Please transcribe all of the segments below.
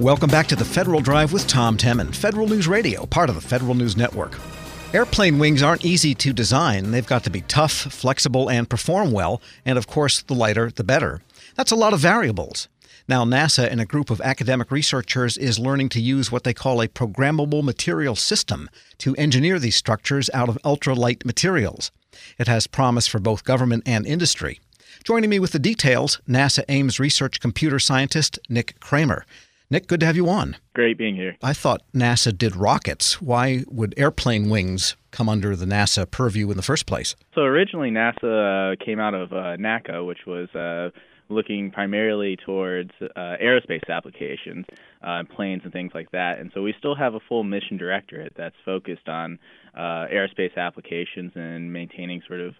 Welcome back to the Federal Drive with Tom Temin, Federal News Radio, part of the Federal News Network. Airplane wings aren't easy to design. They've got to be tough, flexible, and perform well. And of course, the lighter, the better. That's a lot of variables. Now, NASA and a group of academic researchers is learning to use what they call a programmable material system to engineer these structures out of ultralight materials. It has promise for both government and industry. Joining me with the details, NASA Ames Research computer scientist Nick Kramer. Nick, good to have you on. Great being here. I thought NASA did rockets. Why would airplane wings come under the NASA purview in the first place? So originally NASA came out of NACA, which was looking primarily towards aerospace applications, planes and things like that. And so we still have a full mission directorate that's focused on aerospace applications and maintaining sort of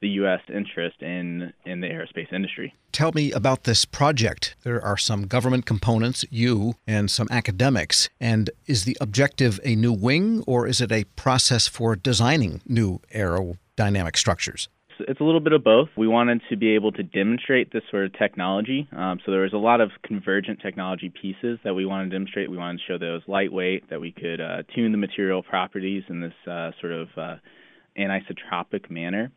the U.S. interest in the aerospace industry. Tell me about this project. There are some government components, you, and some academics. And is the objective a new wing, or is it a process for designing new aerodynamic structures? It's a little bit of both. We wanted to be able to demonstrate this sort of technology. So there was a lot of convergent technology pieces that we wanted to demonstrate. We wanted to show that it was lightweight, that we could tune the material properties in this sort of anisotropic manner.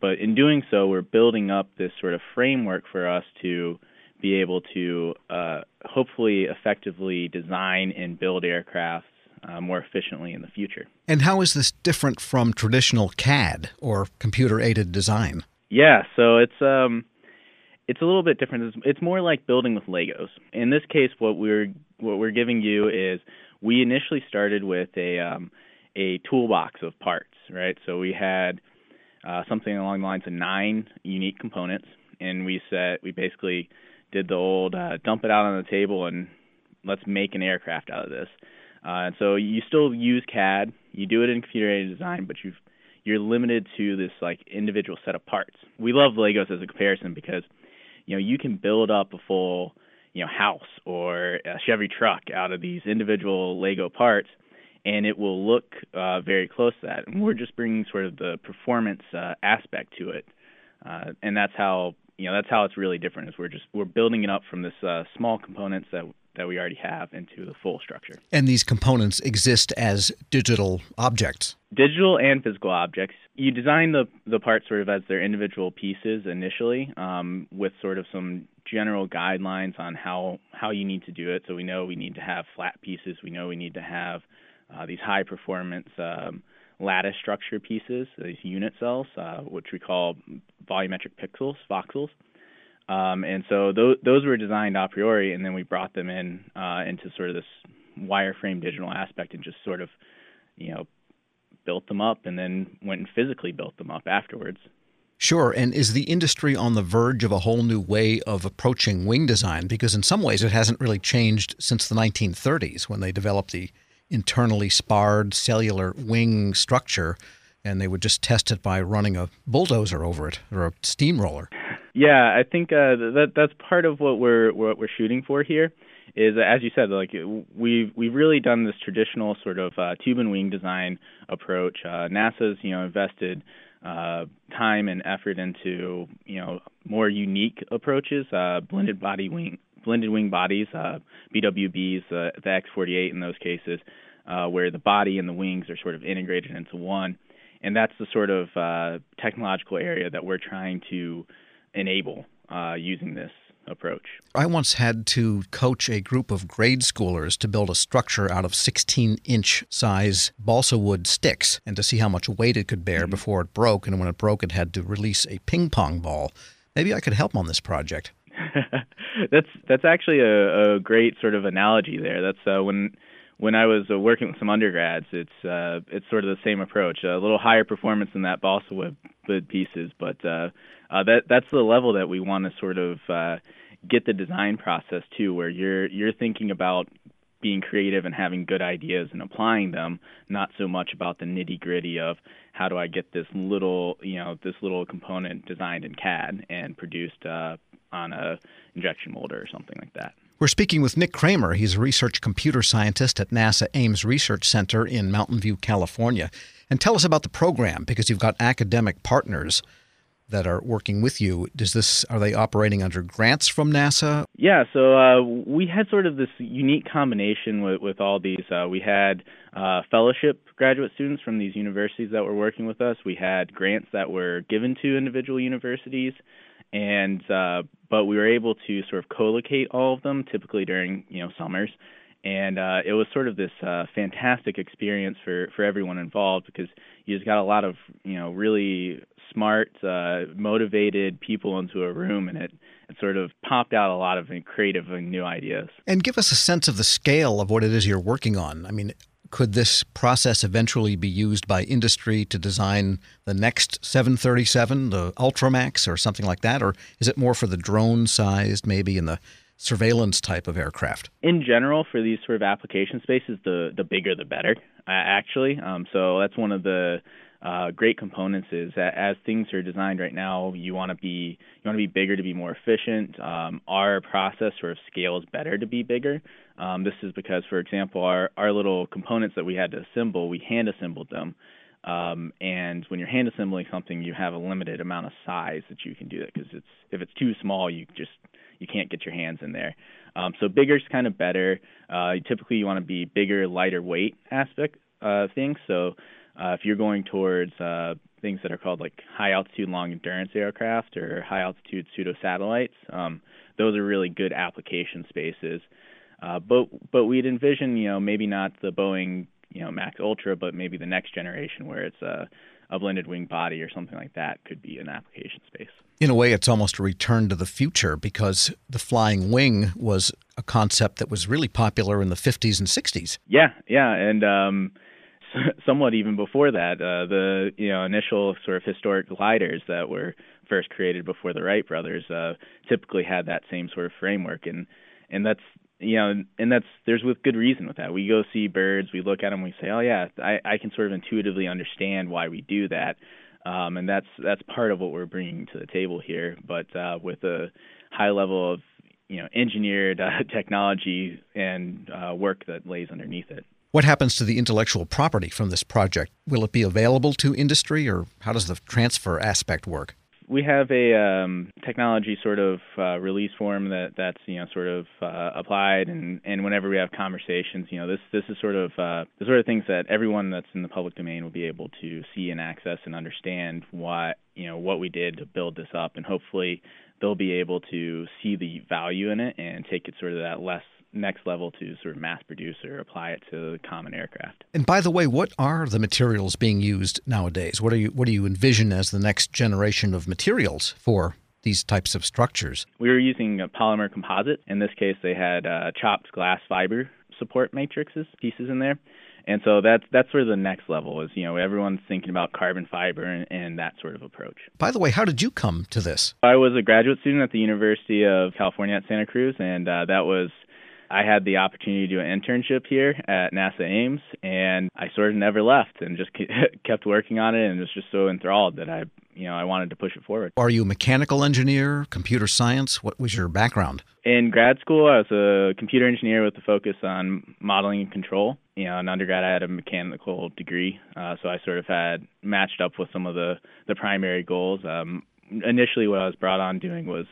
But in doing so, we're building up this sort of framework for us to be able to hopefully effectively design and build aircraft more efficiently in the future. And how is this different from traditional CAD or computer-aided design? Yeah, so it's a little bit different. It's more like building with Legos. In this case, what we're giving you is we initially started with a toolbox of parts, right? So we had something along the lines of 9 unique components, and we basically did the old dump it out on the table and let's make an aircraft out of this. And so you still use CAD, you do it in computer-aided design, but you're limited to this like individual set of parts. We love Legos as a comparison because, you know, you can build up a full, you know, house or a Chevy truck out of these individual Lego parts, and it will look very close to that. And we're just bringing sort of the performance aspect to it, and that's how, you know, that's how it's really different. Is we're building it up from this small components that we already have into the full structure. And these components exist as digital objects? Digital and physical objects. You design the parts sort of as their individual pieces initially, with sort of some general guidelines on how you need to do it. So we know we need to have flat pieces. We know we need to have these high-performance lattice structure pieces, these unit cells, which we call volumetric pixels, voxels. And so those were designed a priori, and then we brought them in into sort of this wireframe digital aspect and just sort of, you know, built them up and then went and physically built them up afterwards. Sure. And is the industry on the verge of a whole new way of approaching wing design? Because in some ways it hasn't really changed since the 1930s when they developed the internally sparred cellular wing structure, and they would just test it by running a bulldozer over it or a steamroller. Yeah, I think that's part of what we're shooting for here. Is, as you said, like we've really done this traditional sort of tube and wing design approach. NASA's, you know, invested time and effort into, you know, more unique approaches, blended wing bodies, BWBs, the X-48 in those cases, where the body and the wings are sort of integrated into one, and that's the sort of technological area that we're trying to enable using this approach. I once had to coach a group of grade schoolers to build a structure out of 16-inch size balsa wood sticks and to see how much weight it could bear before it broke. And when it broke, it had to release a ping pong ball. Maybe I could help on this project. That's actually a great sort of analogy there. That's when I was working with some undergrads, it's sort of the same approach, a little higher performance than that balsa wood pieces, but that's the level that we want to sort of get the design process to, where you're thinking about being creative and having good ideas and applying them, not so much about the nitty-gritty of how do I get this little component designed in CAD and produced on a injection molder or something like that. We're speaking with Nick Kramer. He's a research computer scientist at NASA Ames Research Center in Mountain View, California. And tell us about the program, because you've got academic partners that are working with you, are they operating under grants from NASA? Yeah, so we had sort of this unique combination with all these. We had fellowship graduate students from these universities that were working with us. We had grants that were given to individual universities, and but we were able to sort of co-locate all of them, typically during summers. And it was sort of this fantastic experience for everyone involved, because you just got a lot of really smart, motivated people into a room, and it sort of popped out a lot of creative and new ideas. And give us a sense of the scale of what it is you're working on. I mean, could this process eventually be used by industry to design the next 737, the Ultramax or something like that? Or is it more for the drone-sized, maybe, in the surveillance type of aircraft? In general, for these sort of application spaces, the bigger the better, actually. So that's one of the great components, is that as things are designed right now, you want to be bigger to be more efficient. Our process sort of scales better to be bigger. This is because, for example, our little components that we had to assemble, we hand assembled them. And when you're hand assembling something, you have a limited amount of size that you can do that, because if it's too small, you can't get your hands in there. So bigger is kind of better. Typically, you want to be bigger, lighter weight aspect of things. So if you're going towards things that are called like high-altitude long-endurance aircraft or high-altitude pseudo-satellites, those are really good application spaces. But we'd envision, maybe not the Boeing Max Ultra, but maybe the next generation, where it's a blended wing body or something like that, could be an application space. In a way, it's almost a return to the future, because the flying wing was a concept that was really popular in the 50s and 60s. Yeah, and somewhat even before that, the initial sort of historic gliders that were first created before the Wright brothers typically had that same sort of framework, and that's. There's with good reason with that. We go see birds, we look at them, we say, oh yeah, I can sort of intuitively understand why we do that. And that's part of what we're bringing to the table here. But with a high level of engineered technology and work that lays underneath it. What happens to the intellectual property from this project? Will it be available to industry, or how does the transfer aspect work? We have a technology sort of release form that's sort of applied, and whenever we have conversations, this is sort of the sort of things that everyone that's in the public domain will be able to see and access and understand what we did to build this up, and hopefully they'll be able to see the value in it and take it sort of that next level to sort of mass produce or apply it to common aircraft. And by the way, what are the materials being used nowadays? What do you envision as the next generation of materials for these types of structures? We were using a polymer composite. In this case, they had chopped glass fiber support matrices, pieces in there. And so that's sort of the next level, is everyone's thinking about carbon fiber and that sort of approach. By the way, how did you come to this? I was a graduate student at the University of California at Santa Cruz, and I had the opportunity to do an internship here at NASA Ames, and I sort of never left and just kept working on it, and was just so enthralled that I wanted to push it forward. Are you a mechanical engineer, computer science? What was your background? In grad school, I was a computer engineer with a focus on modeling and control. In undergrad, I had a mechanical degree, so I sort of had matched up with some of the primary goals. Initially, what I was brought on doing was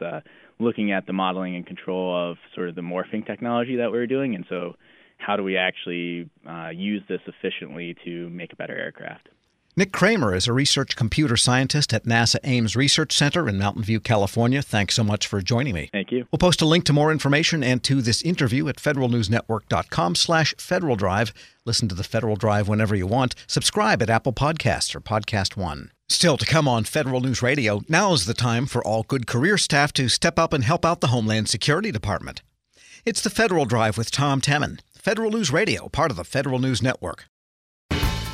looking at the modeling and control of sort of the morphing technology that we were doing, and so how do we actually use this efficiently to make a better aircraft? Nick Kramer is a research computer scientist at NASA Ames Research Center in Mountain View, California. Thanks so much for joining me. Thank you. We'll post a link to more information and to this interview at federalnewsnetwork.com/Federal Drive. Listen to the Federal Drive whenever you want. Subscribe at Apple Podcasts or Podcast One. Still to come on Federal News Radio, now's the time for all good career staff to step up and help out the Homeland Security Department. It's the Federal Drive with Tom Tamman. Federal News Radio, part of the Federal News Network.